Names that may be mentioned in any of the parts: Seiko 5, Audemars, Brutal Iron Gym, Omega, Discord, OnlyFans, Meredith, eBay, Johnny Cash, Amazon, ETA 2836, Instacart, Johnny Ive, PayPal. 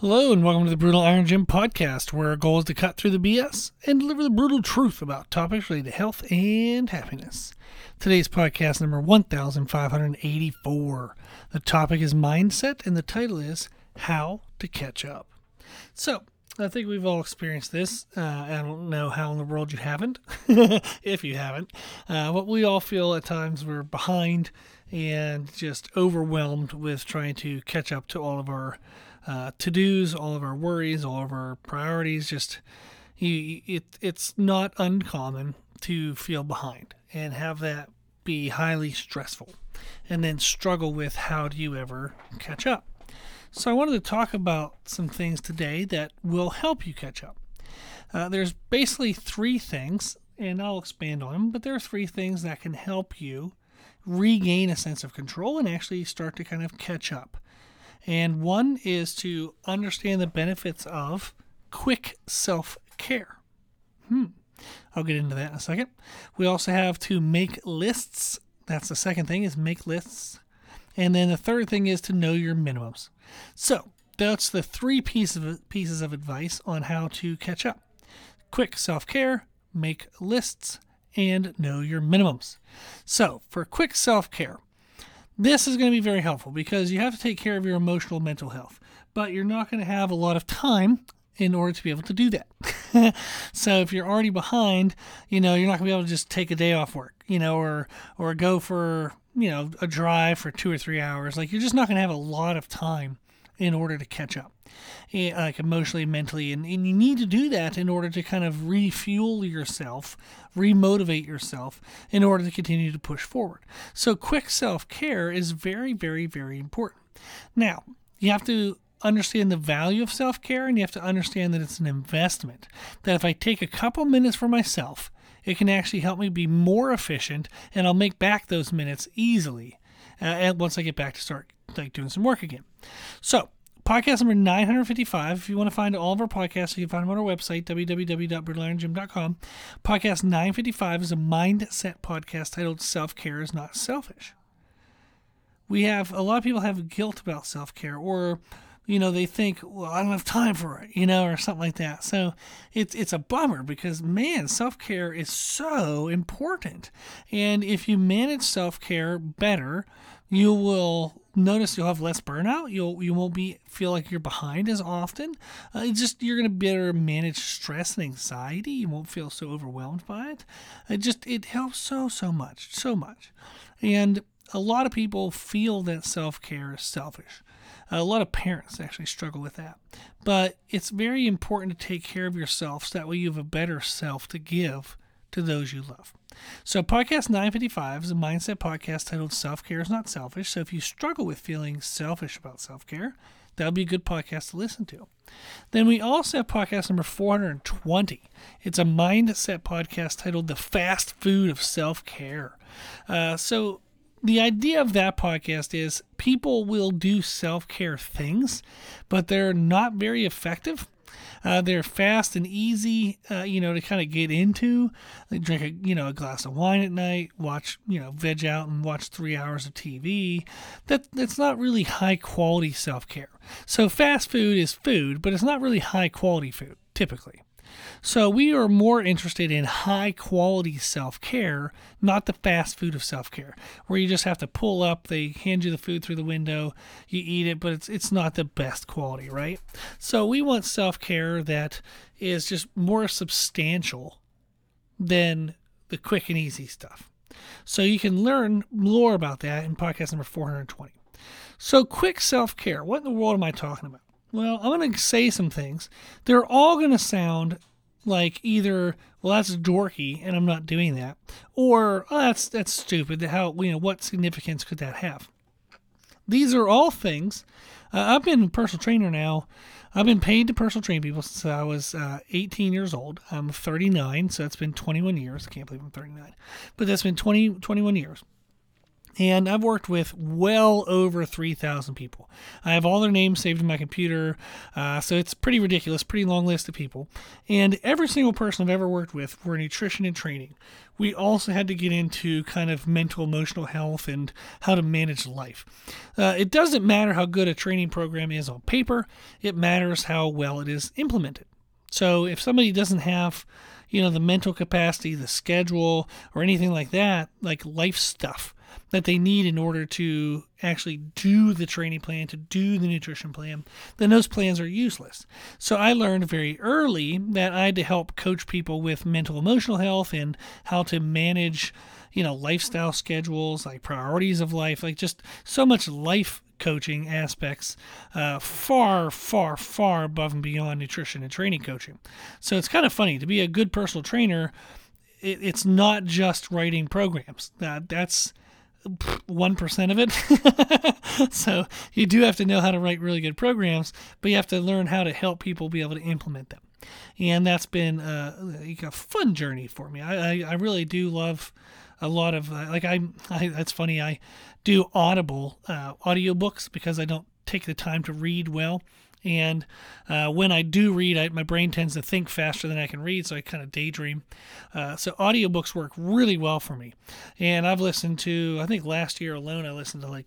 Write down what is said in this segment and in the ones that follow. Hello and welcome to the Brutal Iron Gym podcast, where our goal is to cut through the BS and deliver the brutal truth about topics related to health and happiness. Today's podcast number 1584. The topic is mindset and the title is How to Catch Up. So, I think we've all experienced this. I don't know how in the world you haven't, if you haven't. But we all feel at times we're behind and just overwhelmed with trying to catch up to all of our to-dos, all of our worries, all of our priorities. Just it's not uncommon to feel behind and have that be highly stressful and then struggle with how do you ever catch up. So I wanted to talk about some things today that will help you catch up. There's basically three things, and I'll expand on them, but there are three things that can help you regain a sense of control and actually start to kind of catch up. And one is to understand the benefits of quick self-care. I'll get into that in a second. We also have to make lists. That's the second thing, is make lists. And then the third thing is to know your minimums. So that's the three pieces of advice on how to catch up. Quick self-care, make lists, and know your minimums. So for quick self-care, this is going to be very helpful because you have to take care of your emotional, mental health, but you're not going to have a lot of time in order to be able to do that. So if you're already behind, you're not going to be able to just take a day off work, or go for, a drive for 2 or 3 hours. Like, you're just not going to have a lot of time in order to catch up, like emotionally, mentally, and you need to do that in order to kind of refuel yourself, remotivate yourself in order to continue to push forward. So quick self-care is very, very, very important. Now, you have to understand the value of self-care, and you have to understand that it's an investment, that if I take a couple minutes for myself, it can actually help me be more efficient, and I'll make back those minutes easily once I get back to start doing some work again. So podcast number 955, if you want to find all of our podcasts, you can find them on our website, www.brutalirongym.com. Podcast 955 is a mindset podcast titled Self-Care is Not Selfish. We have, a lot of people have guilt about self-care, or they think, well, I don't have time for it, or something like that. So it's a bummer because, man, self-care is so important. And if you manage self-care better, you will notice you'll have less burnout. You won't feel like you're behind as often. You're going to better manage stress and anxiety. You won't feel so overwhelmed by it. It helps so much. And a lot of people feel that self-care is selfish. A lot of parents actually struggle with that. But it's very important to take care of yourself so that way you have a better self to give to those you love. So podcast 955 is a mindset podcast titled Self-Care is Not Selfish. So if you struggle with feeling selfish about self-care, that would be a good podcast to listen to. Then we also have podcast number 420. It's a mindset podcast titled The Fast Food of Self-Care. The idea of that podcast is people will do self-care things, but they're not very effective. They're fast and easy, to kind of get into. They drink a glass of wine at night, watch, veg out and watch 3 hours of TV. That's not really high quality self-care. So fast food is food, but it's not really high quality food typically. So we are more interested in high-quality self-care, not the fast food of self-care, where you just have to pull up, they hand you the food through the window, you eat it, but it's not the best quality, right? So we want self-care that is just more substantial than the quick and easy stuff. So you can learn more about that in podcast number 420. So quick self-care, what in the world am I talking about? Well, I'm going to say some things. They're all going to sound like either, well, that's dorky and I'm not doing that, or oh, that's stupid. How, what significance could that have? These are all things. I've been a personal trainer now. I've been paid to personal train people since I was 18 years old. I'm 39, so that's been 21 years. I can't believe I'm 39, but that's been 21 years. And I've worked with well over 3,000 people. I have all their names saved in my computer, so it's pretty ridiculous, pretty long list of people. And every single person I've ever worked with were nutrition and training. We also had to get into kind of mental, emotional health and how to manage life. It doesn't matter how good a training program is on paper. It matters how well it is implemented. So if somebody doesn't have, the mental capacity, the schedule, or anything like that, like life stuff that they need in order to actually do the training plan, to do the nutrition plan, then those plans are useless. So I learned very early that I had to help coach people with mental, emotional health and how to manage, lifestyle schedules, like priorities of life, like just so much life coaching aspects, far, far, far above and beyond nutrition and training coaching. So it's kind of funny to be a good personal trainer. It's not just writing programs. That's 1% of it. So you do have to know how to write really good programs, but you have to learn how to help people be able to implement them. And that's been a fun journey for me. I really do love a lot of, it's funny, I do Audible audiobooks because I don't take the time to read well. And when I do read, my brain tends to think faster than I can read, so I kind of daydream. So audiobooks work really well for me. And I've listened to, I think last year alone, I listened to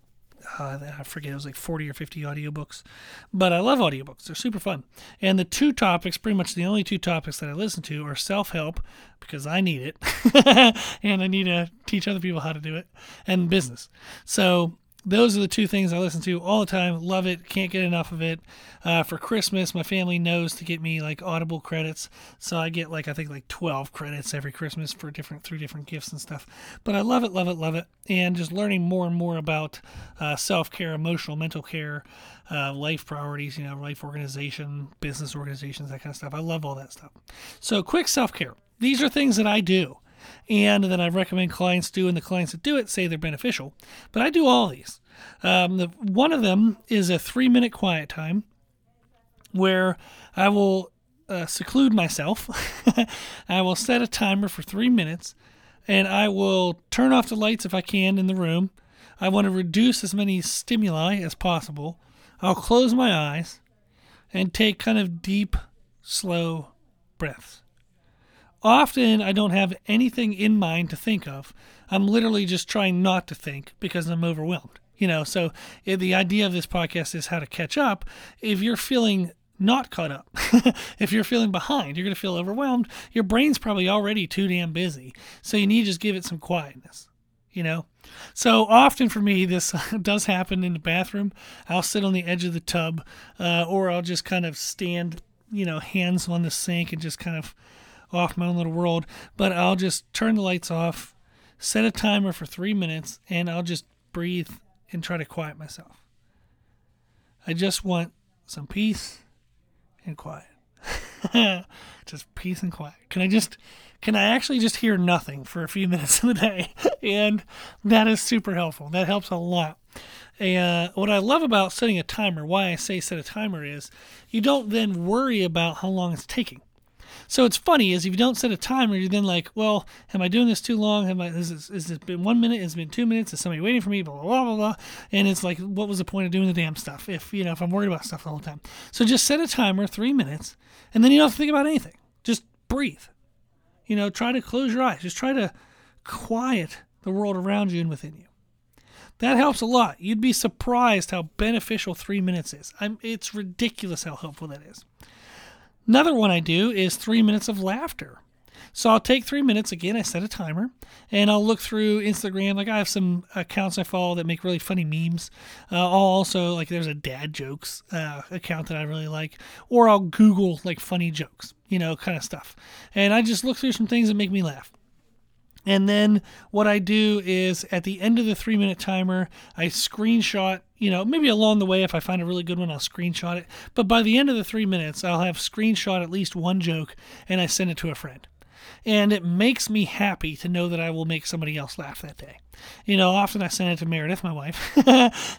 I forget, it was like 40 or 50 audiobooks. But I love audiobooks. They're super fun. And the two topics, pretty much the only two topics that I listen to are self-help, because I need it. And I need to teach other people how to do it, and business. So those are the two things I listen to all the time. Love it. Can't get enough of it. For Christmas, my family knows to get me Audible credits. So I get 12 credits every Christmas for through different gifts and stuff. But I love it, love it, love it. And just learning more and more about self-care, emotional, mental care, life priorities, life organization, business organizations, that kind of stuff. I love all that stuff. So quick self-care. These are things that I do, and that I recommend clients do, and the clients that do it say they're beneficial. But I do all these. One of them is a 3-minute quiet time where I will seclude myself. I will set a timer for 3 minutes, and I will turn off the lights if I can in the room. I want to reduce as many stimuli as possible. I'll close my eyes and take kind of deep, slow breaths. Often I don't have anything in mind to think of. I'm literally just trying not to think because I'm overwhelmed. So the idea of this podcast is how to catch up. If you're feeling not caught up, if you're feeling behind, you're going to feel overwhelmed. Your brain's probably already too damn busy. So you need to just give it some quietness. So often for me, this does happen in the bathroom. I'll sit on the edge of the tub, or I'll just kind of stand, hands on the sink and just kind of off my own little world. But I'll just turn the lights off, set a timer for 3 minutes, and I'll just breathe and try to quiet myself. I just want some peace and quiet. Just peace and quiet. Can I actually just hear nothing for a few minutes of the day? And that is super helpful. That helps a lot. What I love about setting a timer, why I say set a timer, is you don't then worry about how long it's taking. So it's funny is if you don't set a timer, you're then like, well, am I doing this too long? Has this been 1 minute? Has it been 2 minutes? Is somebody waiting for me? Blah, blah, blah, blah. And it's like, what was the point of doing the damn stuff if I'm worried about stuff the whole time? So just set a timer, 3 minutes, and then you don't have to think about anything. Just breathe. Try to close your eyes. Just try to quiet the world around you and within you. That helps a lot. You'd be surprised how beneficial 3 minutes is. It's ridiculous how helpful that is. Another one I do is 3 minutes of laughter. So I'll take 3 minutes. Again, I set a timer, and I'll look through Instagram. I have some accounts I follow that make really funny memes. I'll also, there's a dad jokes account that I really like. Or I'll Google, funny jokes, kind of stuff. And I just look through some things that make me laugh. And then what I do is at the end of the 3 minute timer, I screenshot, maybe along the way, if I find a really good one, I'll screenshot it. But by the end of the 3 minutes, I'll have screenshot at least one joke, and I send it to a friend. And it makes me happy to know that I will make somebody else laugh that day. You know, often I send it to Meredith, my wife,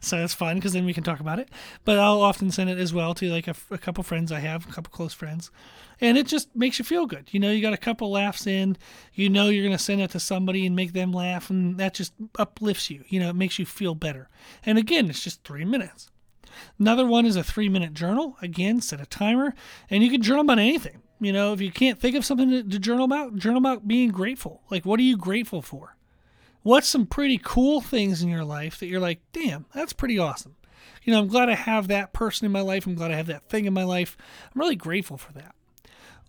so it's fun because then we can talk about it. But I'll often send it as well to like a couple friends I have, a couple close friends. And it just makes you feel good. You know, you got a couple laughs in, you know you're going to send it to somebody and make them laugh. And that just uplifts you. You know, it makes you feel better. And again, it's just 3 minutes. Another one is a 3-minute journal. Again, set a timer. And you can journal about anything. You know, if you can't think of something to journal about being grateful. Like, what are you grateful for? What's some pretty cool things in your life that you're like, damn, that's pretty awesome. You know, I'm glad I have that person in my life. I'm glad I have that thing in my life. I'm really grateful for that.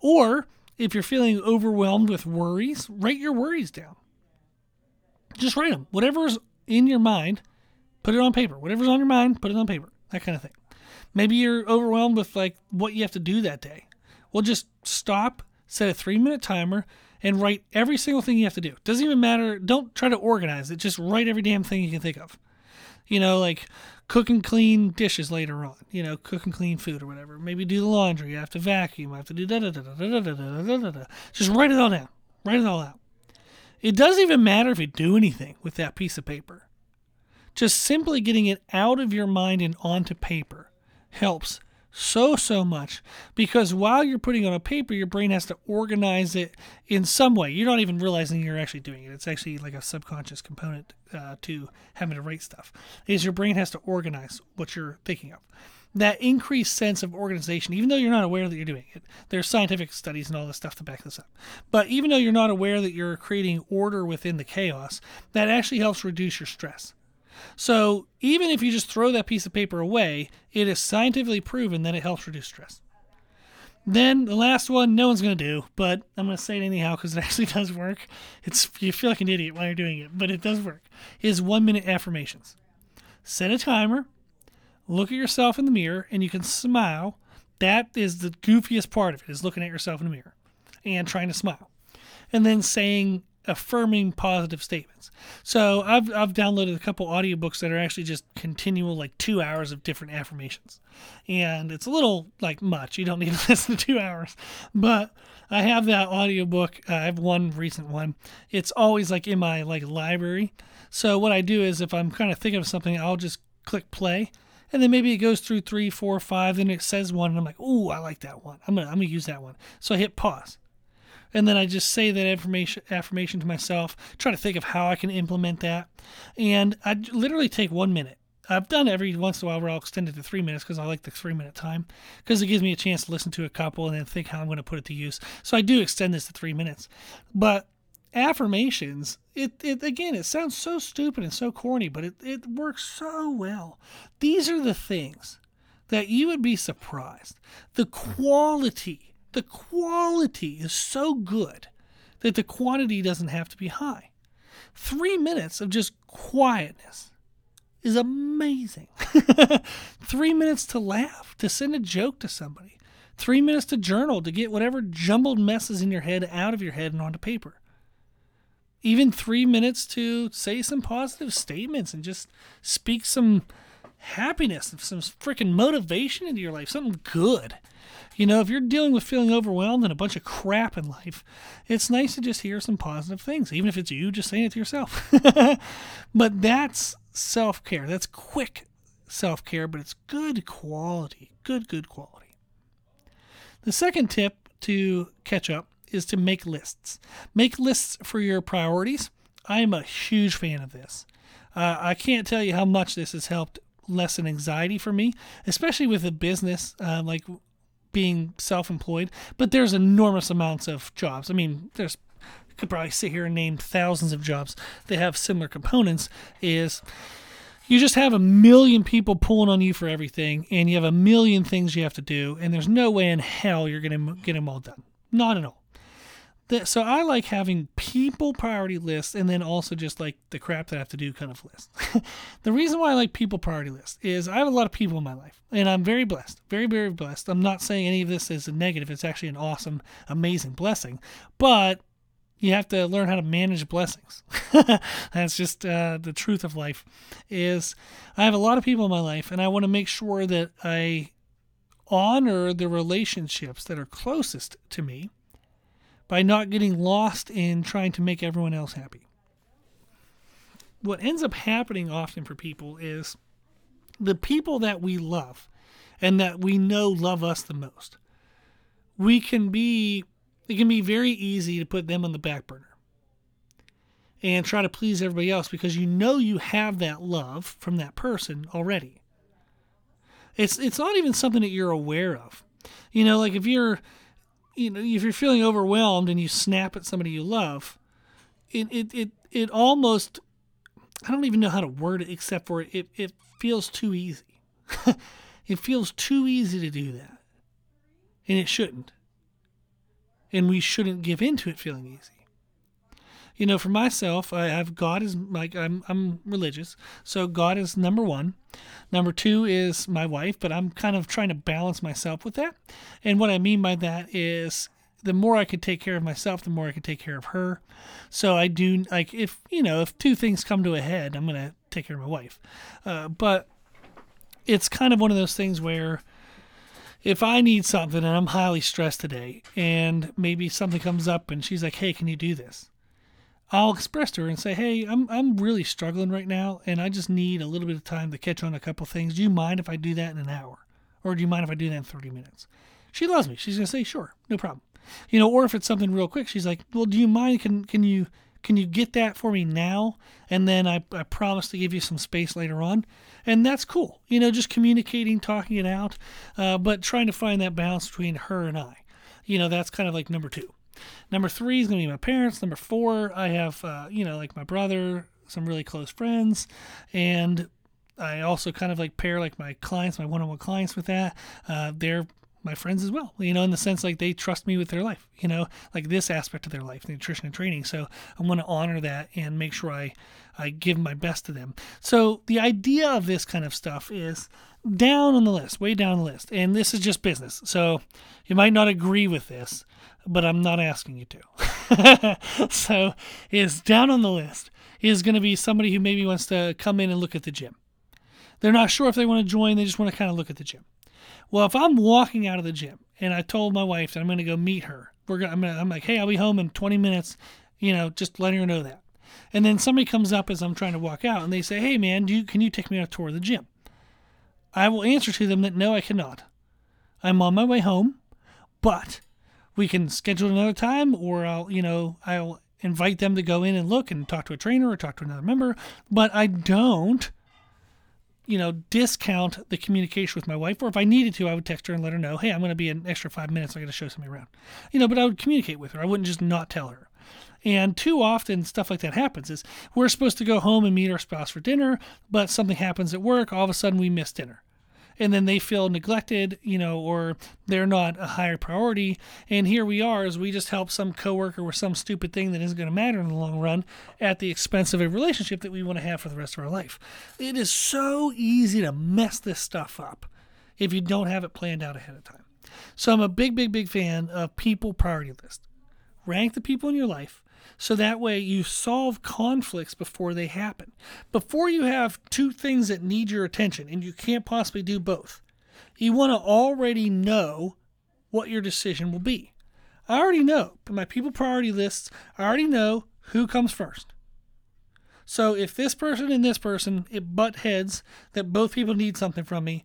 Or if you're feeling overwhelmed with worries, write your worries down. Just write them. Whatever's in your mind, put it on paper. Whatever's on your mind, put it on paper. That kind of thing. Maybe you're overwhelmed with like what you have to do that day. Well, just stop, set a 3-minute timer, and write every single thing you have to do. It doesn't even matter. Don't try to organize it. Just write every damn thing you can think of. You know, like cook and clean dishes later on. You know, cook and clean food or whatever. Maybe do the laundry. I have to vacuum. I have to do da-da-da-da-da-da-da-da-da-da. Just write it all down. Write it all out. It doesn't even matter if you do anything with that piece of paper. Just simply getting it out of your mind and onto paper helps so much, because while you're putting on a paper, your brain has to organize it in some way. You're not even realizing you're actually doing it. It's actually like a subconscious component to having to write stuff, is your brain has to organize what you're thinking of. That increased sense of organization, even though you're not aware that you're doing it, there's scientific studies and all this stuff to back this up, but even though you're not aware that you're creating order within the chaos, that actually helps reduce your stress. So even if you just throw that piece of paper away, it is scientifically proven that it helps reduce stress. Then the last one, no one's going to do, but I'm going to say it anyhow because it actually does work. You feel like an idiot while you're doing it, but it does work, is 1-minute affirmations. Set a timer, look at yourself in the mirror, and you can smile. That is the goofiest part of it, is looking at yourself in the mirror and trying to smile. And then saying affirming positive statements. So I've downloaded a couple audiobooks that are actually just continual, like 2 hours of different affirmations. And it's a little like much. You don't need to listen to 2 hours. But I have that audiobook. I have one recent one. It's always like in my like library. So what I do is if I'm kind of thinking of something, I'll just click play. And then maybe it goes through 3, 4, 5, then it says one and I'm like, ooh, I like that one. I'm gonna use that one. So I hit pause. And then I just say that affirmation to myself, try to think of how I can implement that. And I literally take 1 minute. I've done every once in a while where I'll extend it to 3 minutes because I like the 3-minute time, because it gives me a chance to listen to a couple and then think how I'm going to put it to use. So I do extend this to 3 minutes. But affirmations, it sounds so stupid and so corny, but it works so well. These are the things that you would be surprised. The quality is so good that the quantity doesn't have to be high. 3 minutes of just quietness is amazing. 3 minutes to laugh, to send a joke to somebody. 3 minutes to journal, to get whatever jumbled messes in your head out of your head and onto paper. Even 3 minutes to say some positive statements and just speak some happiness, some freaking motivation into your life, something good. You know, if you're dealing with feeling overwhelmed and a bunch of crap in life, it's nice to just hear some positive things, even if it's you just saying it to yourself. But that's self-care. That's quick self-care, but it's good quality, good quality. The second tip to catch up is to make lists. Make lists for your priorities. I am a huge fan of this. I can't tell you how much this has helped lessen anxiety for me, especially with a business like being self-employed, but there's enormous amounts of jobs. I mean, I could probably sit here and name thousands of jobs that have similar components. Is you just have 1 million people pulling on you for everything, and you have 1 million things you have to do, and there's no way in hell you're going to get them all done. Not at all. So I like having people priority lists, and then also just like the crap that I have to do kind of list. The reason why I like people priority lists is I have a lot of people in my life, and I'm very blessed, very, very blessed. I'm not saying any of this is a negative. It's actually an awesome, amazing blessing, but you have to learn how to manage blessings. That's just the truth of life, is I have a lot of people in my life, and I want to make sure that I honor the relationships that are closest to me by not getting lost in trying to make everyone else happy. What ends up happening often for people is the people that we love and that we know love us the most, it can be very easy to put them on the back burner and try to please everybody else because you know you have that love from that person already. It's not even something that you're aware of. You know, like if you're feeling overwhelmed and you snap at somebody you love, it almost, I don't even know how to word it except for it feels too easy. It feels too easy to do that. And it shouldn't. And we shouldn't give in to it feeling easy. You know, for myself, I have God is like, I'm religious. So God is number one. Number two is my wife, but I'm kind of trying to balance myself with that. And what I mean by that is the more I could take care of myself, the more I could take care of her. So I do, like, if two things come to a head, I'm going to take care of my wife. But it's kind of one of those things where if I need something and I'm highly stressed today and maybe something comes up and she's like, hey, can you do this? I'll express to her and say, hey, I'm really struggling right now, and I just need a little bit of time to catch on a couple things. Do you mind if I do that in an hour? Or do you mind if I do that in 30 minutes? She loves me. She's going to say, sure, no problem. You know, or if it's something real quick, she's like, well, do you mind? Can you get that for me now? And then I promise to give you some space later on. And that's cool. You know, just communicating, talking it out, but trying to find that balance between her and I. You know, that's kind of like number two. Number three is going to be my parents. Number four, I have, like my brother, some really close friends. And I also kind of like pair like my clients, my one-on-one clients with that. They're my friends as well, you know, in the sense like they trust me with their life, you know, like this aspect of their life, the nutrition and training. So I want to honor that and make sure I give my best to them. So the idea of this kind of stuff is down on the list, way down the list. And this is just business. So you might not agree with this, but I'm not asking you to. So is down on the list is going to be somebody who maybe wants to come in and look at the gym. They're not sure if they want to join. They just want to kind of look at the gym. Well, if I'm walking out of the gym and I told my wife that I'm going to go meet her, I'm like, hey, I'll be home in 20 minutes, you know, just letting her know that. And then somebody comes up as I'm trying to walk out and they say, hey, man, can you take me on a tour of the gym? I will answer to them that no, I cannot. I'm on my way home, but we can schedule another time or I'll invite them to go in and look and talk to a trainer or talk to another member, but I don't discount the communication with my wife, or if I needed to, I would text her and let her know, hey, I'm going to be an extra 5 minutes. I got to show somebody around, but I would communicate with her. I wouldn't just not tell her. And too often stuff like that happens is we're supposed to go home and meet our spouse for dinner, but something happens at work. All of a sudden we miss dinner and then they feel neglected, or they're not a higher priority. And here we are as we just help some coworker with some stupid thing that isn't going to matter in the long run at the expense of a relationship that we want to have for the rest of our life. It is so easy to mess this stuff up if you don't have it planned out ahead of time. So I'm a big, big, big fan of people priority list. Rank the people in your life so that way you solve conflicts before they happen. Before you have two things that need your attention and you can't possibly do both, you want to already know what your decision will be. I already know, but my people priority lists, I already know who comes first. So if this person and this person, it butt heads that both people need something from me,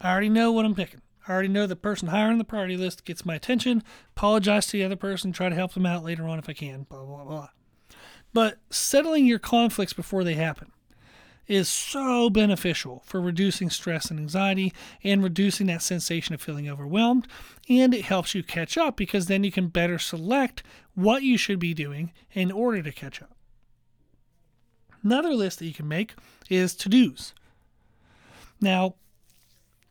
I already know what I'm picking. I already know the person higher on the priority list gets my attention, apologize to the other person, try to help them out later on if I can, blah, blah, blah. But settling your conflicts before they happen is so beneficial for reducing stress and anxiety and reducing that sensation of feeling overwhelmed. And it helps you catch up because then you can better select what you should be doing in order to catch up. Another list that you can make is to-dos. Now,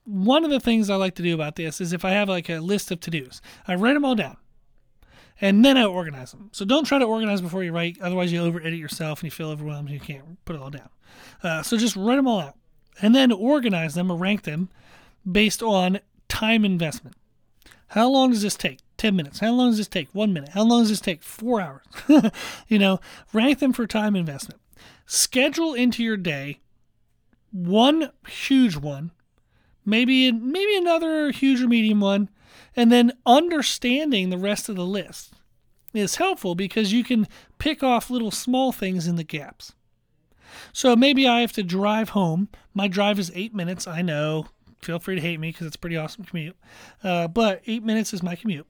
one of the things I like to do about this is if I have like a list of to-dos, I write them all down and then I organize them. So don't try to organize before you write. Otherwise you over edit yourself and you feel overwhelmed and you can't put it all down. So just write them all out and then organize them or rank them based on time investment. How long does this take? 10 minutes. How long does this take? 1 minute. How long does this take? 4 hours. Rank them for time investment. Schedule into your day one huge one, maybe another huge or medium one, and then understanding the rest of the list. is helpful because you can pick off little small things in the gaps. So maybe I have to drive home. My drive is 8 minutes. I know. Feel free to hate me because it's a pretty awesome commute. But 8 minutes is my commute.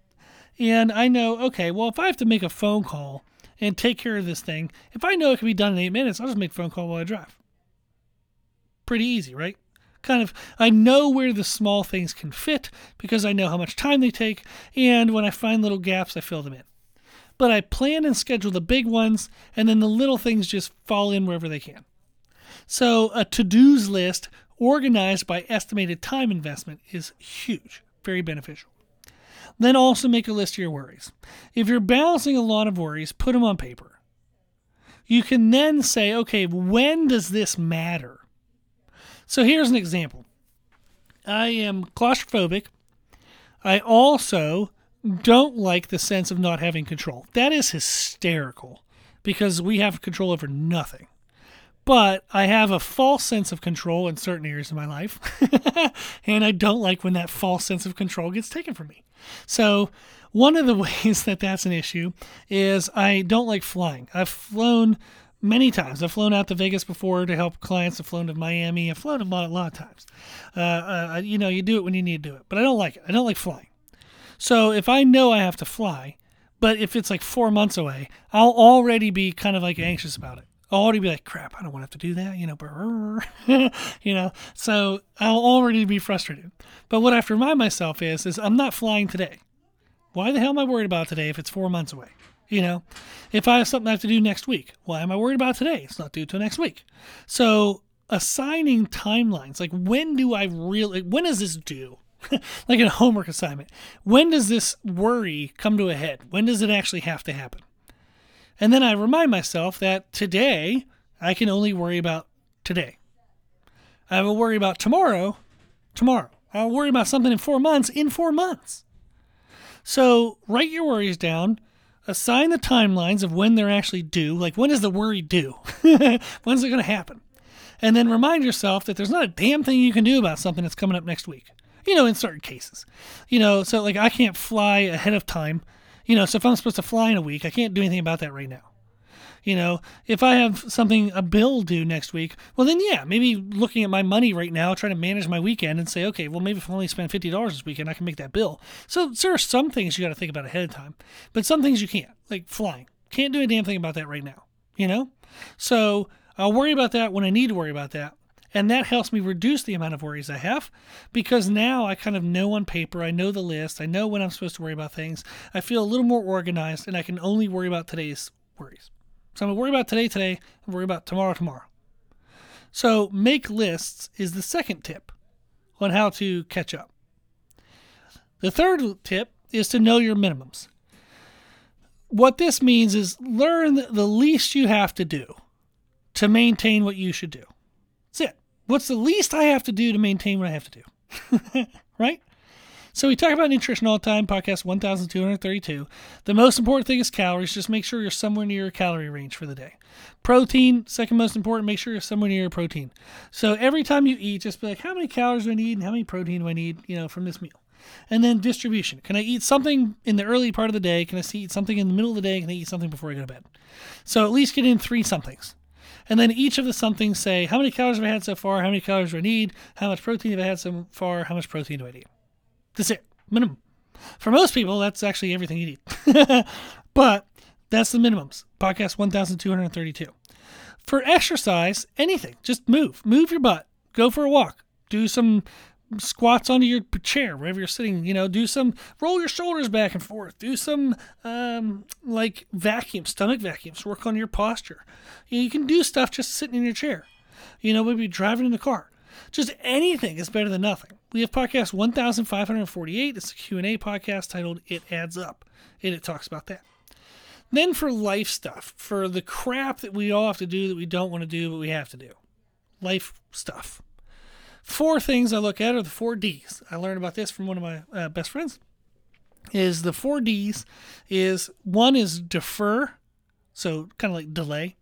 And I know, okay, well, if I have to make a phone call and take care of this thing, if I know it can be done in 8 minutes, I'll just make a phone call while I drive. Pretty easy, right? Kind of, I know where the small things can fit because I know how much time they take. And when I find little gaps, I fill them in. But I plan and schedule the big ones, and then the little things just fall in wherever they can. So a to-dos list organized by estimated time investment is huge, very beneficial. Then also make a list of your worries. If you're balancing a lot of worries, put them on paper. You can then say, okay, when does this matter? So here's an example. I am claustrophobic. I also don't like the sense of not having control. That is hysterical because we have control over nothing. But I have a false sense of control in certain areas of my life. And I don't like when that false sense of control gets taken from me. So one of the ways that that's an issue is I don't like flying. I've flown many times. I've flown out to Vegas before to help clients. I've flown to Miami. I've flown a lot of times. You know, you do it when you need to do it. But I don't like it. I don't like flying. So if I know I have to fly, but if it's like 4 months away, I'll already be kind of like anxious about it. I'll already be like, crap, I don't want to have to do that, you know, so I'll already be frustrated. But what I have to remind myself is I'm not flying today. Why the hell am I worried about today if it's 4 months away? You know, if I have something I have to do next week, why am I worried about today? It's not due till next week. So assigning timelines, like when is this due? Like in a homework assignment, when does this worry come to a head? When does it actually have to happen? And then I remind myself that today, I can only worry about today. I will worry about tomorrow. I'll worry about something in 4 months. So write your worries down. Assign the timelines of when they're actually due. Like, when is the worry due? When's it going to happen? And then remind yourself that there's not a damn thing you can do about something that's coming up next week. You know, in certain cases. You know, so like I can't fly ahead of time. You know, so if I'm supposed to fly in a week, I can't do anything about that right now. You know, if I have a bill due next week, well then yeah, maybe looking at my money right now, trying to manage my weekend and say, okay, well maybe if I only spend $50 this weekend, I can make that bill. So there are some things you got to think about ahead of time, but some things you can't, like flying. Can't do a damn thing about that right now, you know? So I'll worry about that when I need to worry about that. And that helps me reduce the amount of worries I have because now I kind of know on paper, I know the list, I know when I'm supposed to worry about things. I feel a little more organized and I can only worry about today's worries. So I'm going to worry about today, and worry about tomorrow. So make lists is the second tip on how to catch up. The third tip is to know your minimums. What this means is learn the least you have to do to maintain what you should do. That's it. What's the least I have to do to maintain what I have to do? Right? So we talk about nutrition all the time, podcast 1232. The most important thing is calories. Just make sure you're somewhere near your calorie range for the day. Protein, second most important, make sure you're somewhere near your protein. So every time you eat, just be like, how many calories do I need and how many protein do I need, you know, from this meal? And then distribution. Can I eat something in the early part of the day? Can I eat something in the middle of the day? Can I eat something before I go to bed? So at least get in 3 somethings. And then each of the somethings say, how many calories have I had so far? How many calories do I need? How much protein have I had so far? How much protein do I need? That's it. Minimum. For most people, that's actually everything you need. But that's the minimums. Podcast 1232. For exercise, anything. Just move. Move your butt. Go for a walk. Do some squats onto your chair, wherever you're sitting, you know, roll your shoulders back and forth, do some, like stomach vacuums, work on your posture. You can do stuff just sitting in your chair, you know, maybe driving in the car, just anything is better than nothing. We have podcast 1548. It's a Q&A podcast titled, It Adds Up. And it talks about that. Then for life stuff, for the crap that we all have to do that we don't want to do, but we have to do life stuff. 4 things I look at are the 4 Ds. I learned about this from one of my best friends. Is the 4 Ds is one is defer, so kind of like delay.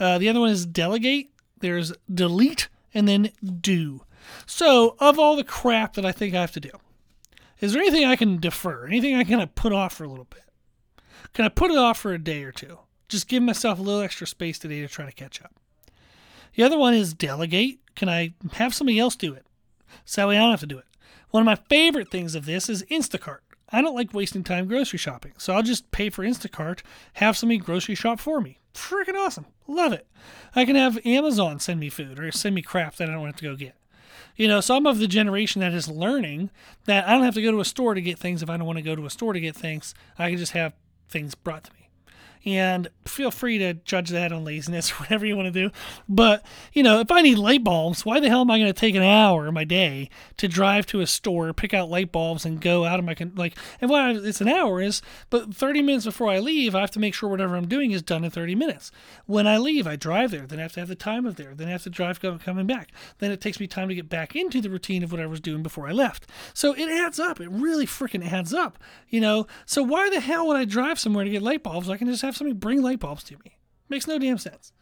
The other one is delegate. There's delete and then do. So of all the crap that I think I have to do, is there anything I can defer? Anything I can put off for a little bit? Can I put it off for a day or two? Just give myself a little extra space today to try to catch up. The other one is delegate. Can I have somebody else do it? So that way I don't have to do it. One of my favorite things of this is Instacart. I don't like wasting time grocery shopping, so I'll just pay for Instacart, have somebody grocery shop for me. Freaking awesome. Love it. I can have Amazon send me food or send me crap that I don't have to go get. You know, so I'm of the generation that is learning that I don't have to go to a store to get things. If I don't want to go to a store to get things, I can just have things brought to me. And feel free to judge that on laziness, whatever you want to do. But, you know, if I need light bulbs, why the hell am I going to take an hour of my day to drive to a store, pick out light bulbs, and go out of my, and why it's an hour is, but 30 minutes before I leave, I have to make sure whatever I'm doing is done in 30 minutes. When I leave, I drive there. Then I have to have the time of there. Then I have to drive coming back. Then it takes me time to get back into the routine of what I was doing before I left. So it adds up. It really freaking adds up, you know. So why the hell would I drive somewhere to get light bulbs? I can just have somebody bring light bulbs to me. Makes no damn sense.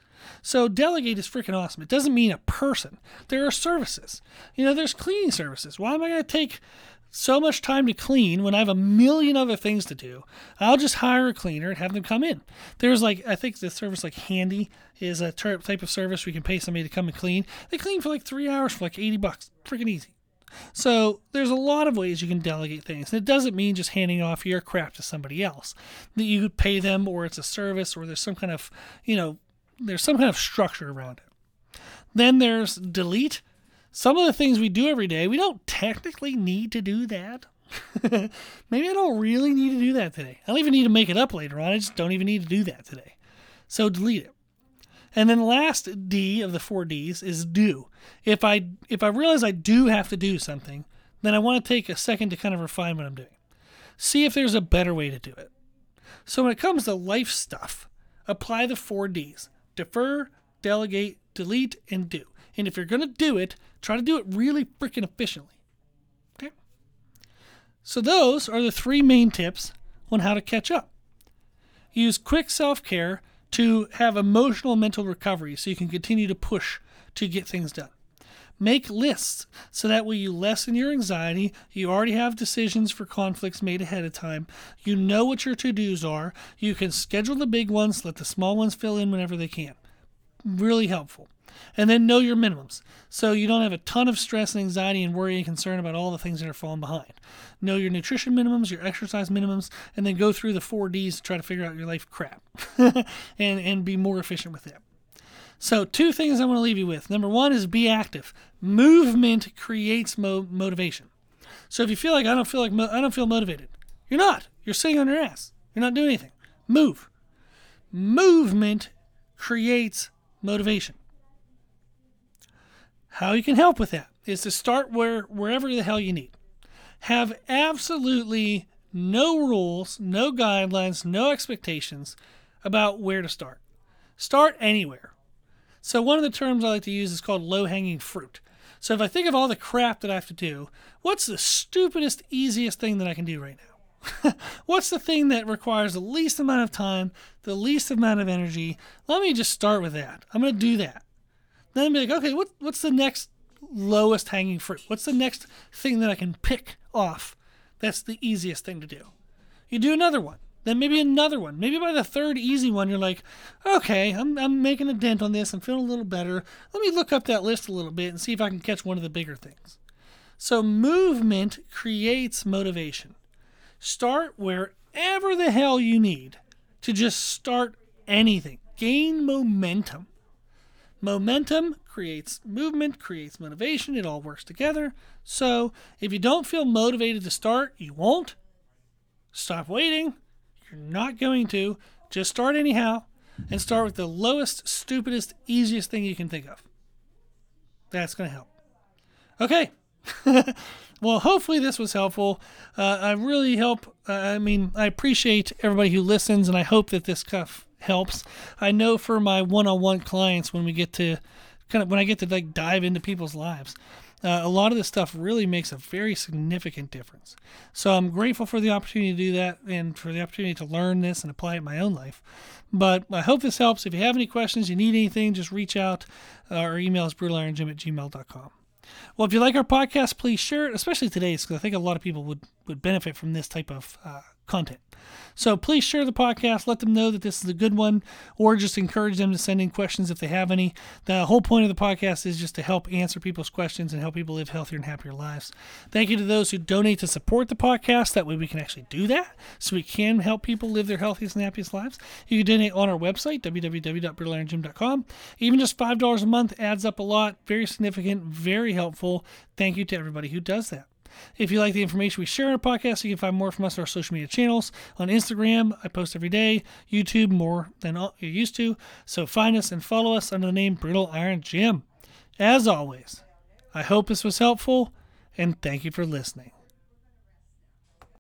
So delegate is freaking awesome. It doesn't mean a person. There are services. You know, there's cleaning services. Why am I going to take so much time to clean when I have a million other things to do? I'll just hire a cleaner and have them come in. There's like, I think the service like Handy is a type of service where you can pay somebody to come and clean. They clean for like 3 hours for like $80. Freaking easy. So there's a lot of ways you can delegate things. And it doesn't mean just handing off your crap to somebody else. That you could pay them, or it's a service, or there's some kind of, you know, there's some kind of structure around it. Then there's delete. Some of the things we do every day, we don't technically need to do that. Maybe I don't really need to do that today. I don't even need to make it up later on. I just don't even need to do that today. So delete it. And then last D of the four Ds is do. If I realize I do have to do something, then I want to take a second to kind of refine what I'm doing. See if there's a better way to do it. So when it comes to life stuff, apply the four Ds. Defer, delegate, delete, and do. And if you're going to do it, try to do it really freaking efficiently. Okay? So those are the three main tips on how to catch up. Use quick self-care to have emotional and mental recovery so you can continue to push to get things done. Make lists so that way you lessen your anxiety. You already have decisions for conflicts made ahead of time. You know what your to-dos are. You can schedule the big ones, let the small ones fill in whenever they can. Really helpful. And then know your minimums so you don't have a ton of stress and anxiety and worry and concern about all the things that are falling behind. Know your nutrition minimums, your exercise minimums, and then go through the four Ds to try to figure out your life crap and be more efficient with it. So 2 things I want to leave you with. Number 1 is be active. Movement creates motivation. So if you feel like I don't feel motivated, you're not. You're sitting on your ass. You're not doing anything. Move. Movement creates motivation. How you can help with that is to start wherever the hell you need. Have absolutely no rules, no guidelines, no expectations about where to start. Start anywhere. So one of the terms I like to use is called low-hanging fruit. So if I think of all the crap that I have to do, what's the stupidest, easiest thing that I can do right now? What's the thing that requires the least amount of time, the least amount of energy? Let me just start with that. I'm going to do that. Then I'm like, okay, what's the next lowest hanging fruit? What's the next thing that I can pick off that's the easiest thing to do? You do another one. Then maybe another one. Maybe by the third easy one, you're like, okay, I'm making a dent on this. I'm feeling a little better. Let me look up that list a little bit and see if I can catch one of the bigger things. So movement creates motivation. Start wherever the hell you need to just start anything. Gain momentum. Momentum creates movement, creates motivation. It all works together. So if you don't feel motivated to start, you won't. Stop waiting. You're not going to. Just start anyhow and start with the lowest, stupidest, easiest thing you can think of. That's going to help. Okay. Well, hopefully this was helpful. I appreciate everybody who listens, and I hope that this stuff helps. I know for my one-on-one clients, when I get to like dive into people's lives, a lot of this stuff really makes a very significant difference. So I'm grateful for the opportunity to do that and for the opportunity to learn this and apply it in my own life. But I hope this helps. If you have any questions, you need anything, just reach out. Our email is brutalirongym@gmail.com. Well, if you like our podcast, please share it, especially today's, because I think a lot of people would benefit from this type of content. So please share the podcast. Let them know that this is a good one, or just encourage them to send in questions if they have any. The whole point of the podcast is just to help answer people's questions and help people live healthier and happier lives. Thank you to those who donate to support the podcast. That way we can actually do that, so we can help people live their healthiest and happiest lives. You can donate on our website, www.brutalirongym.com. Even just $5 a month adds up a lot. Very significant, very helpful. Thank you to everybody who does that. If you like the information we share in our podcast, you can find more from us on our social media channels. On Instagram, I post every day. YouTube, more than you're used to. So find us and follow us under the name Brutal Iron Gym. As always, I hope this was helpful, and thank you for listening.